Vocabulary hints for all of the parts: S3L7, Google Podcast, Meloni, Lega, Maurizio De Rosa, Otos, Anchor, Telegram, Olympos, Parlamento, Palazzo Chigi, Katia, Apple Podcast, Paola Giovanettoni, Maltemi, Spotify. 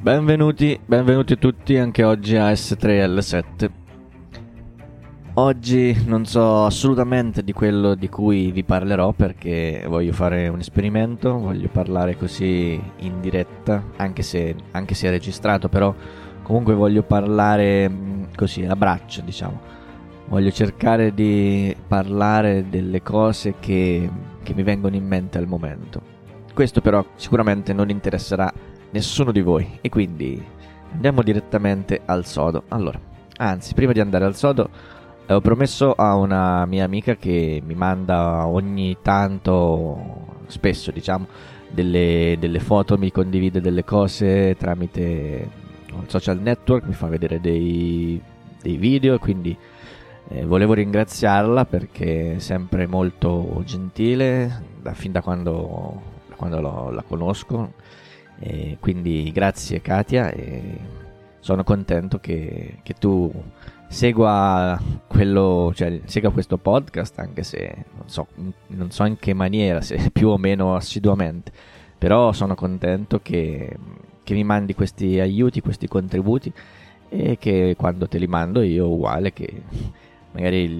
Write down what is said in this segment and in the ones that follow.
Benvenuti tutti anche oggi a S3L7. Oggi non so assolutamente di quello di cui vi parlerò, perché voglio fare un esperimento, voglio parlare così in diretta, anche se è registrato, però comunque voglio parlare così a braccio, diciamo. Voglio cercare di parlare delle cose che mi vengono in mente al momento. Questo però sicuramente non interesserà nessuno di voi, e quindi andiamo direttamente al sodo. Allora, anzi, prima di andare al sodo, ho promesso a una mia amica che mi manda ogni tanto, spesso diciamo, delle foto, mi condivide delle cose tramite un social network, mi fa vedere dei video, e quindi volevo ringraziarla perché è sempre molto gentile, fin da quando la conosco. E quindi grazie Katia, e sono contento che tu segua questo podcast, anche se non so in che maniera, se più o meno assiduamente, però sono contento che mi mandi questi aiuti, questi contributi, e che quando te li mando io uguale, che magari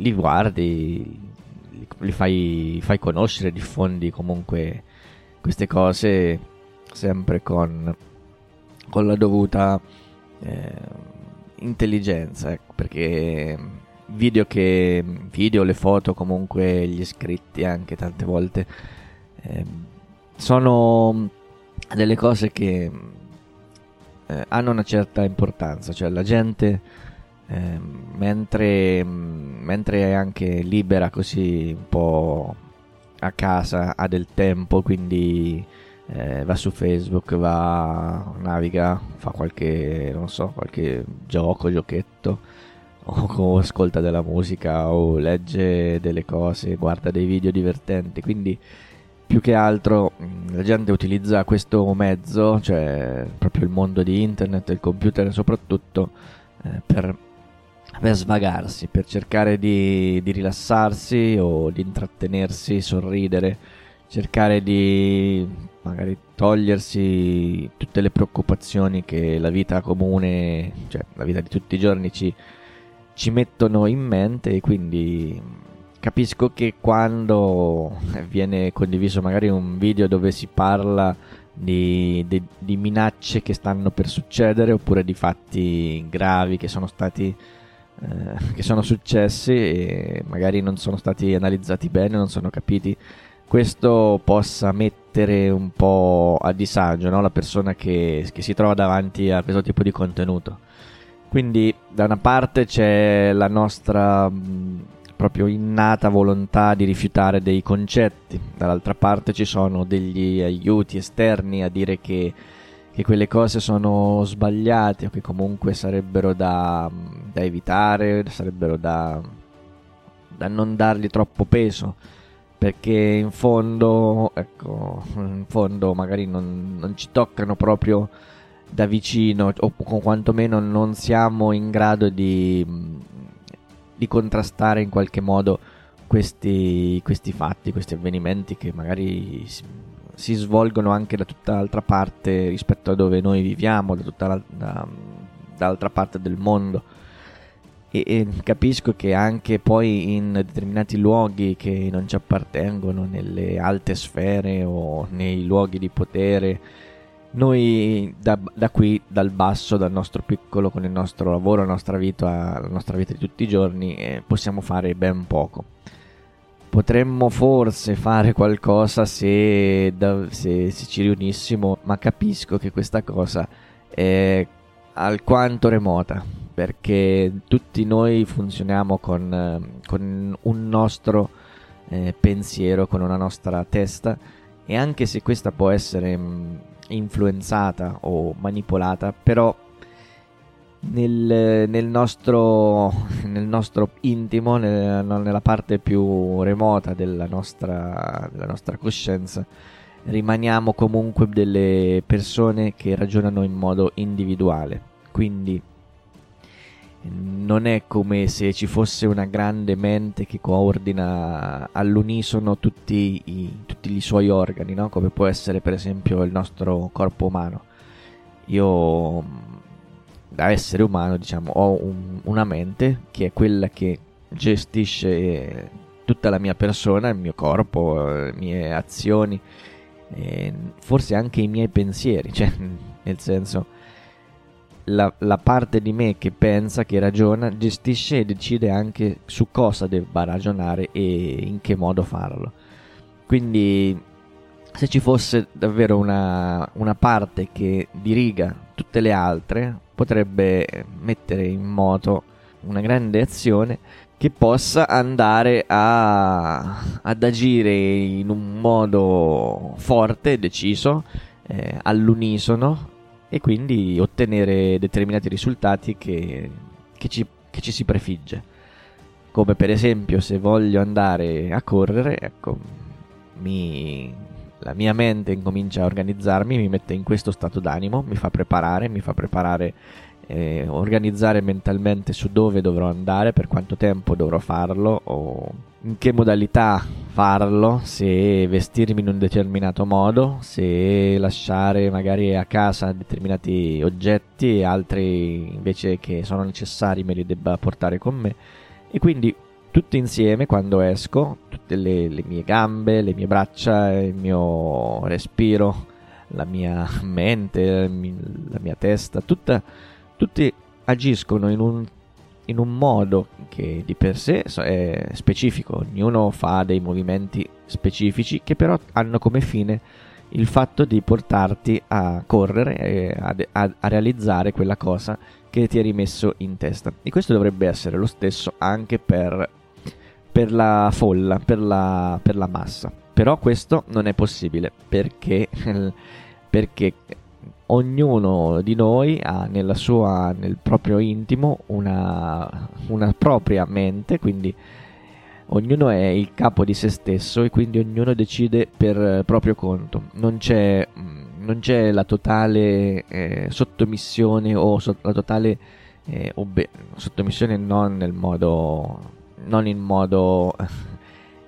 li guardi, li fai conoscere, diffondi comunque queste cose sempre con la dovuta intelligenza, ecco, perché le foto, comunque gli iscritti anche tante volte sono delle cose che hanno una certa importanza, cioè la gente mentre è anche libera così un po' a casa, ha del tempo, quindi va su Facebook, naviga, fa qualche giochetto, o ascolta della musica, o legge delle cose, guarda dei video divertenti. Quindi più che altro la gente utilizza questo mezzo, cioè proprio il mondo di internet, il computer soprattutto, per svagarsi, per cercare di rilassarsi o di intrattenersi, sorridere, cercare di magari togliersi tutte le preoccupazioni che la vita comune, cioè la vita di tutti i giorni, ci mettono in mente. E quindi capisco che quando viene condiviso magari un video dove si parla di minacce che stanno per succedere, oppure di fatti gravi che sono stati che sono successi e magari non sono stati analizzati bene, non sono capiti, questo possa mettere un po' a disagio, no? La persona che si trova davanti a questo tipo di contenuto. Quindi da una parte c'è la nostra proprio innata volontà di rifiutare dei concetti, dall'altra parte ci sono degli aiuti esterni a dire che quelle cose sono sbagliate, o che comunque sarebbero da evitare, sarebbero da non dargli troppo peso, perché in fondo magari non ci toccano proprio da vicino, o quantomeno non siamo in grado di contrastare in qualche modo questi fatti, questi avvenimenti che magari si svolgono anche da tutta l'altra parte rispetto a dove noi viviamo, dall'altra parte del mondo. E capisco che anche poi in determinati luoghi che non ci appartengono, nelle alte sfere o nei luoghi di potere, noi da qui, dal basso, dal nostro piccolo, con il nostro lavoro, la nostra vita di tutti i giorni, possiamo fare ben poco. Potremmo forse fare qualcosa se ci riunissimo, ma capisco che questa cosa è alquanto remota, perché tutti noi funzioniamo con un nostro pensiero, con una nostra testa, e anche se questa può essere influenzata o manipolata, però nel nostro intimo, nella parte più remota della nostra coscienza, rimaniamo comunque delle persone che ragionano in modo individuale. Quindi non è come se ci fosse una grande mente che coordina all'unisono tutti gli suoi organi, no? Come può essere per esempio il nostro corpo umano. io da essere umano, diciamo, ho una mente che è quella che gestisce tutta la mia persona, il mio corpo, le mie azioni, forse anche i miei pensieri, cioè nel senso la parte di me che pensa, che ragiona, gestisce e decide anche su cosa debba ragionare e in che modo farlo. Quindi se ci fosse davvero una parte che diriga tutte le altre, potrebbe mettere in moto una grande azione che possa andare ad agire in un modo forte, deciso, all'unisono, e quindi ottenere determinati risultati che ci si prefigge. Come per esempio, se voglio andare a correre, ecco, la mia mente incomincia a organizzarmi, mi mette in questo stato d'animo, mi fa preparare, organizzare mentalmente su dove dovrò andare, per quanto tempo dovrò farlo o in che modalità farlo, se vestirmi in un determinato modo, se lasciare magari a casa determinati oggetti e altri invece che sono necessari me li debba portare con me. E quindi tutti insieme, quando esco, tutte le mie gambe, le mie braccia, il mio respiro, la mia mente, la mia testa, tutti agiscono in un modo che di per sé è specifico. Ognuno fa dei movimenti specifici che però hanno come fine il fatto di portarti a correre e a realizzare quella cosa che ti eri messo in testa. E questo dovrebbe essere lo stesso anche per la folla, per la massa. Però questo non è possibile perché ognuno di noi ha nel proprio intimo una propria mente, quindi ognuno è il capo di se stesso e quindi ognuno decide per proprio conto. Non c'è la totale sottomissione o la totale sottomissione non in modo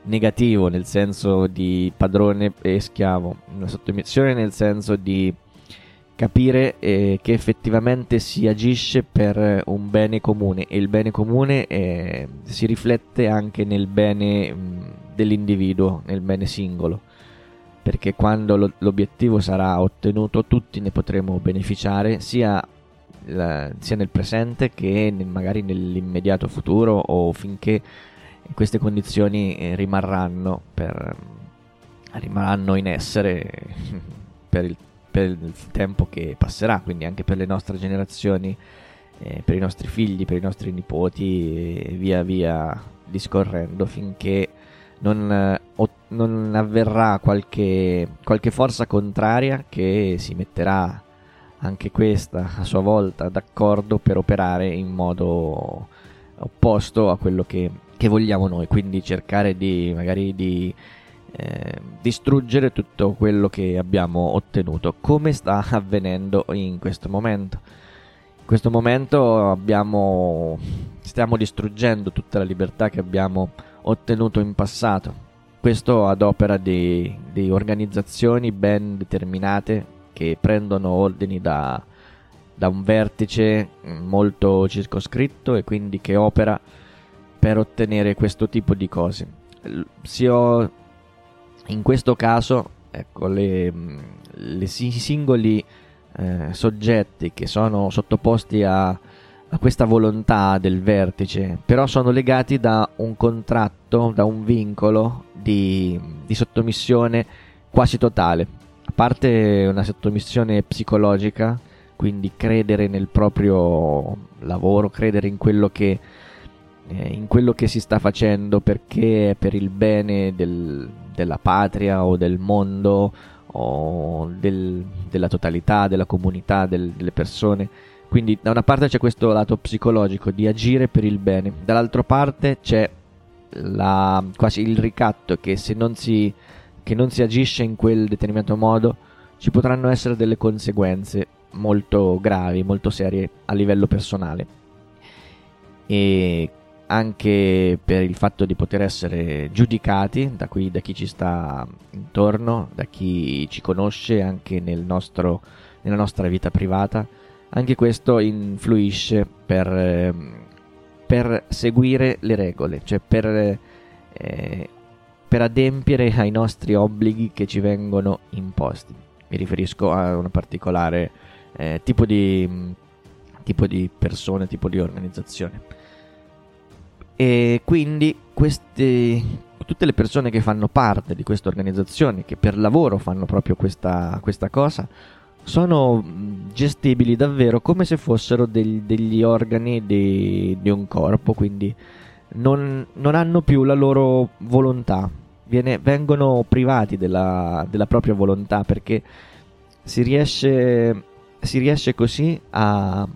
negativo, nel senso di padrone e schiavo, una sottomissione nel senso di capire che effettivamente si agisce per un bene comune, e il bene comune si riflette anche nel bene dell'individuo, nel bene singolo, perché quando l'obiettivo sarà ottenuto tutti ne potremo beneficiare sia nel presente che magari nell'immediato futuro, o finché queste condizioni rimarranno in essere per il tempo che passerà, quindi anche per le nostre generazioni, per i nostri figli, per i nostri nipoti e via via discorrendo, finché non avverrà qualche forza contraria che si metterà anche questa a sua volta d'accordo per operare in modo opposto a quello che vogliamo noi, quindi cercare di distruggere tutto quello che abbiamo ottenuto, come sta avvenendo in questo momento. In questo momento stiamo distruggendo tutta la libertà che abbiamo ottenuto in passato, questo ad opera di organizzazioni ben determinate che prendono ordini da un vertice molto circoscritto e quindi che opera per ottenere questo tipo di cose. In questo caso, ecco, i singoli soggetti che sono sottoposti a questa volontà del vertice, però sono legati da un contratto, da un vincolo di sottomissione quasi totale, a parte una sottomissione psicologica, quindi credere nel proprio lavoro, credere in quello che si sta facendo perché è per il bene della patria o del mondo o della totalità, della comunità, delle persone. Quindi da una parte c'è questo lato psicologico di agire per il bene, dall'altra parte c'è quasi il ricatto che se non si agisce in quel determinato modo ci potranno essere delle conseguenze molto gravi, molto serie a livello personale. E anche per il fatto di poter essere giudicati da chi ci sta intorno, da chi ci conosce anche nel nostro nella nostra vita privata, anche questo influisce per seguire le regole, cioè per adempiere ai nostri obblighi che ci vengono imposti. Mi riferisco a un particolare tipo di persone, tipo di organizzazione. E quindi tutte le persone che fanno parte di questa organizzazione, che per lavoro fanno proprio questa cosa, sono gestibili davvero come se fossero degli organi di un corpo, quindi non hanno più la loro volontà, vengono privati della propria volontà, perché si riesce così ad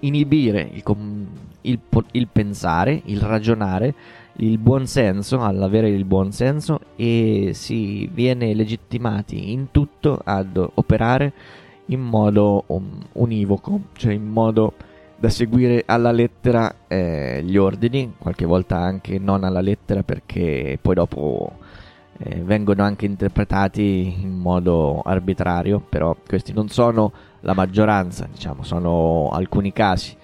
inibire il pensare, il ragionare, il buon senso, all'avere il buon senso, e si viene legittimati in tutto ad operare in modo univoco, cioè in modo da seguire alla lettera gli ordini, qualche volta anche non alla lettera, perché poi dopo vengono anche interpretati in modo arbitrario, però questi non sono la maggioranza, diciamo, sono alcuni casi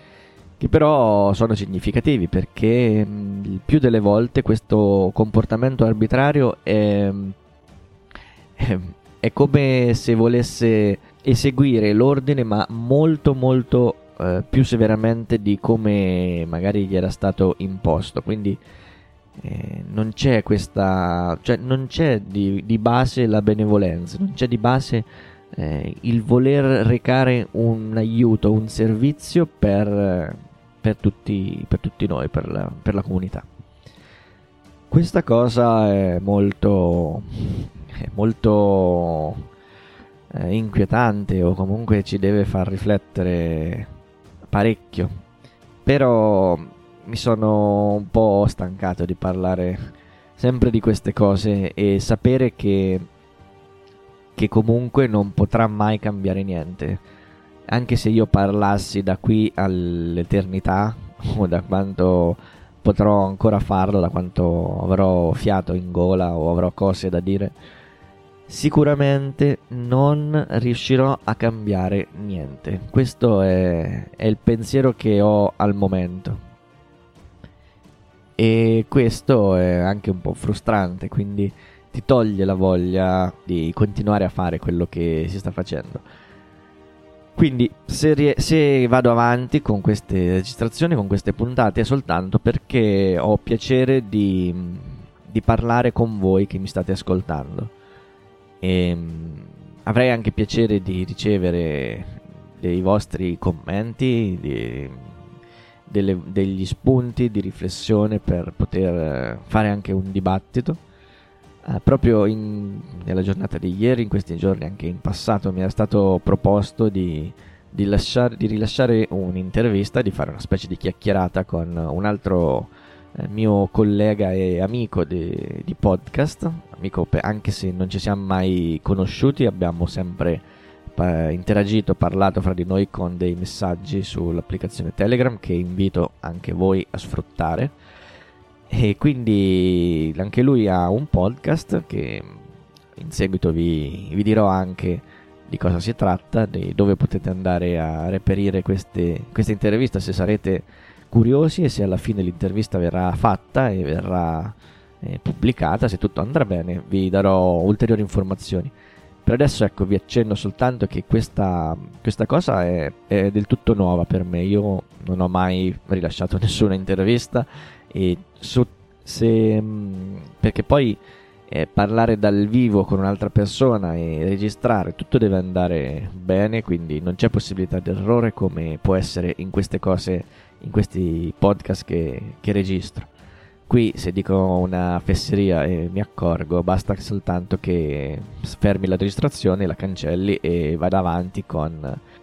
che però sono significativi, perché il più delle volte questo comportamento arbitrario è come se volesse eseguire l'ordine, ma molto molto più severamente di come magari gli era stato imposto. Quindi non c'è questa, cioè non c'è di base la benevolenza, non c'è di base il voler recare un aiuto, un servizio per tutti noi, per la comunità. Questa cosa è molto inquietante, o comunque ci deve far riflettere parecchio. Però mi sono un po' stancato di parlare sempre di queste cose e sapere che comunque non potrà mai cambiare niente. Anche se io parlassi da qui all'eternità, o da quanto potrò ancora farlo, da quanto avrò fiato in gola o avrò cose da dire, sicuramente non riuscirò a cambiare niente. Questo è il pensiero che ho al momento, e questo è anche un po' frustrante, quindi ti toglie la voglia di continuare a fare quello che si sta facendo. Quindi se vado avanti con queste registrazioni, con queste puntate, è soltanto perché ho piacere di parlare con voi che mi state ascoltando. E avrei anche piacere di ricevere dei vostri commenti, degli spunti di riflessione per poter fare anche un dibattito. Proprio nella giornata di ieri, in questi giorni, anche in passato, mi era stato proposto di rilasciare un'intervista, di fare una specie di chiacchierata con un altro mio collega e amico di podcast, amico anche se non ci siamo mai conosciuti, abbiamo sempre interagito, parlato fra di noi con dei messaggi sull'applicazione Telegram, che invito anche voi a sfruttare. E quindi anche lui ha un podcast che in seguito vi dirò anche di cosa si tratta, di dove potete andare a reperire questa intervista se sarete curiosi, e se alla fine l'intervista verrà fatta e verrà pubblicata, se tutto andrà bene, vi darò ulteriori informazioni. Per adesso, ecco, vi accenno soltanto che questa cosa è del tutto nuova per me. Io non ho mai rilasciato nessuna intervista, perché poi parlare dal vivo con un'altra persona e registrare, tutto deve andare bene, quindi non c'è possibilità di errore, come può essere in queste cose, in questi podcast che registro. Qui se dico una fesseria e mi accorgo, basta soltanto che fermi la registrazione, la cancelli e vado avanti con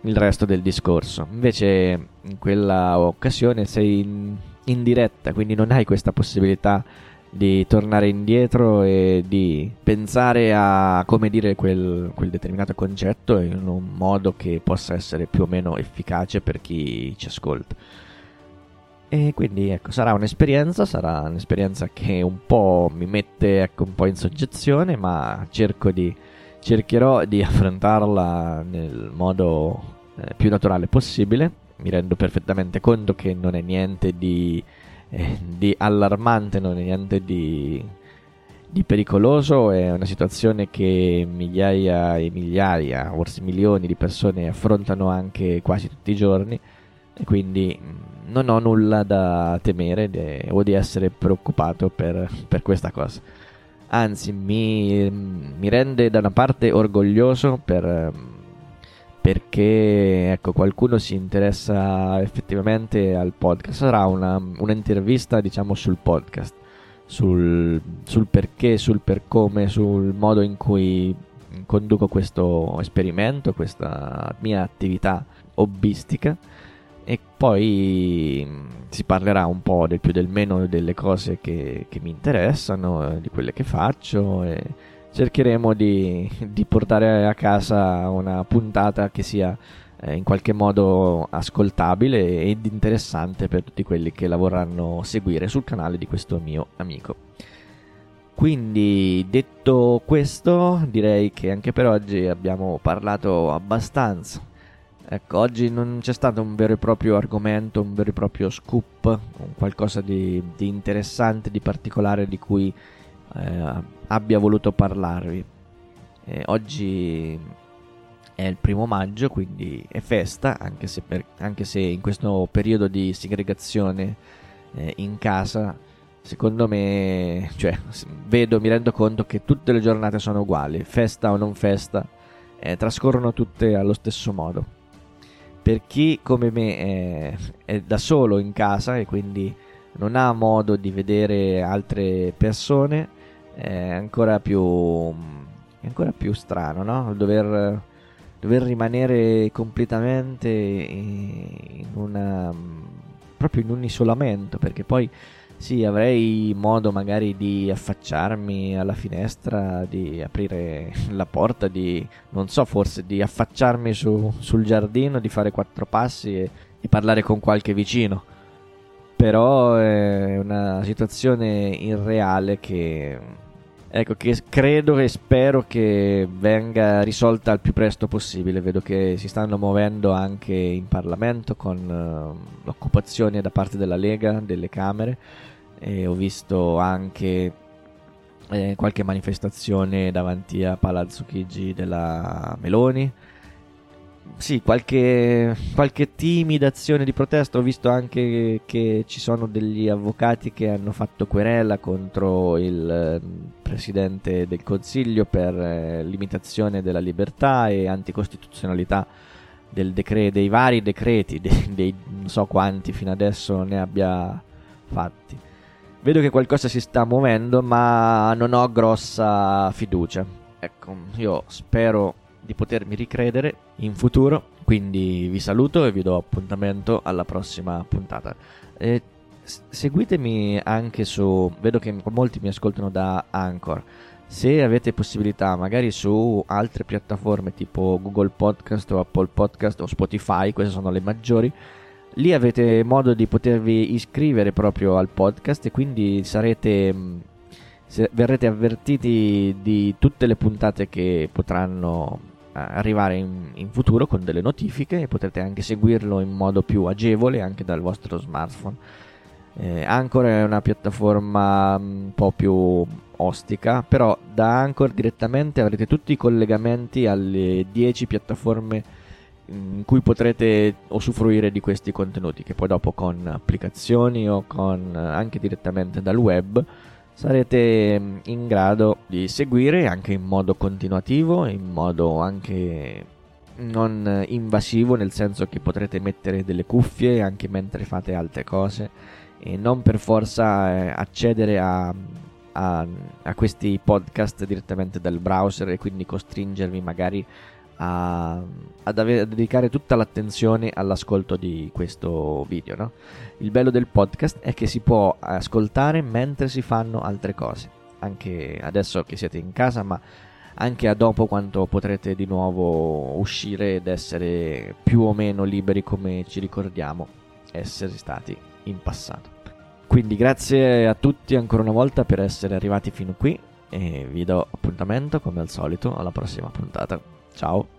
il resto del discorso. Invece in quella occasione sei in diretta, quindi non hai questa possibilità di tornare indietro e di pensare a come dire quel determinato concetto in un modo che possa essere più o meno efficace per chi ci ascolta. E quindi, ecco, sarà un'esperienza che un po' mi mette, ecco, un po' in soggezione, ma cerco di cercherò di affrontarla nel modo più naturale possibile. Mi rendo perfettamente conto che non è niente di allarmante, non è niente di pericoloso, è una situazione che migliaia e migliaia, forse milioni di persone affrontano anche quasi tutti i giorni, e quindi non ho nulla da temere o di essere preoccupato per questa cosa. Anzi, mi rende da una parte orgoglioso perché ecco, qualcuno si interessa effettivamente al podcast. Sarà un'intervista, diciamo, sul podcast, sul perché, sul per come, sul modo in cui conduco questo esperimento, questa mia attività hobbistica, e poi si parlerà un po' del più del meno delle cose che mi interessano, di quelle che faccio, e cercheremo di portare a casa una puntata che sia in qualche modo ascoltabile ed interessante per tutti quelli che la vorranno seguire sul canale di questo mio amico. Quindi, detto questo, direi che anche per oggi abbiamo parlato abbastanza. Ecco, oggi non c'è stato un vero e proprio argomento, un vero e proprio scoop, un qualcosa di interessante, di particolare, di cui abbia voluto parlarvi. Oggi è il 1° maggio, quindi è festa, anche se in questo periodo di segregazione in casa, secondo me, mi rendo conto che tutte le giornate sono uguali, festa o non festa, trascorrono tutte allo stesso modo. Per chi come me è da solo in casa e quindi non ha modo di vedere altre persone, è ancora più strano, no? Dover rimanere completamente in un isolamento, perché poi sì, avrei modo magari di affacciarmi alla finestra, di aprire la porta, forse di affacciarmi sul giardino, di fare 4 passi e di parlare con qualche vicino. Però è una situazione irreale che credo e spero che venga risolta al più presto possibile. Vedo che si stanno muovendo anche in Parlamento con l'occupazione da parte della Lega delle Camere, e ho visto anche qualche manifestazione davanti a Palazzo Chigi della Meloni. Sì, qualche timida azione di protesta. Ho visto anche che ci sono degli avvocati che hanno fatto querela contro il presidente del Consiglio per limitazione della libertà e anticostituzionalità dei vari decreti, dei non so quanti fino adesso ne abbia fatti. Vedo che qualcosa si sta muovendo, ma non ho grossa fiducia. Ecco, io spero di potermi ricredere in futuro, quindi vi saluto e vi do appuntamento alla prossima puntata. Seguitemi anche vedo che molti mi ascoltano da Anchor. Se avete possibilità, magari su altre piattaforme tipo Google Podcast o Apple Podcast o Spotify, queste sono le maggiori, lì avete modo di potervi iscrivere proprio al podcast, e quindi verrete avvertiti di tutte le puntate che potranno arrivare in futuro con delle notifiche, e potrete anche seguirlo in modo più agevole anche dal vostro smartphone. Anchor è una piattaforma un po' più ostica, però da Anchor direttamente avrete tutti i collegamenti alle 10 piattaforme in cui potrete usufruire di questi contenuti, che poi dopo con applicazioni o con anche direttamente dal web sarete in grado di seguire anche in modo continuativo, in modo anche non invasivo, nel senso che potrete mettere delle cuffie anche mentre fate altre cose e non per forza accedere a questi podcast direttamente dal browser, e quindi costringervi magari a dedicare tutta l'attenzione all'ascolto di questo video, no? Il bello del podcast è che si può ascoltare mentre si fanno altre cose, anche adesso che siete in casa, ma anche a dopo, quando potrete di nuovo uscire ed essere più o meno liberi come ci ricordiamo essere stati in passato. Quindi grazie a tutti ancora una volta per essere arrivati fino qui. e vi do appuntamento come al solito alla prossima puntata. Ciao!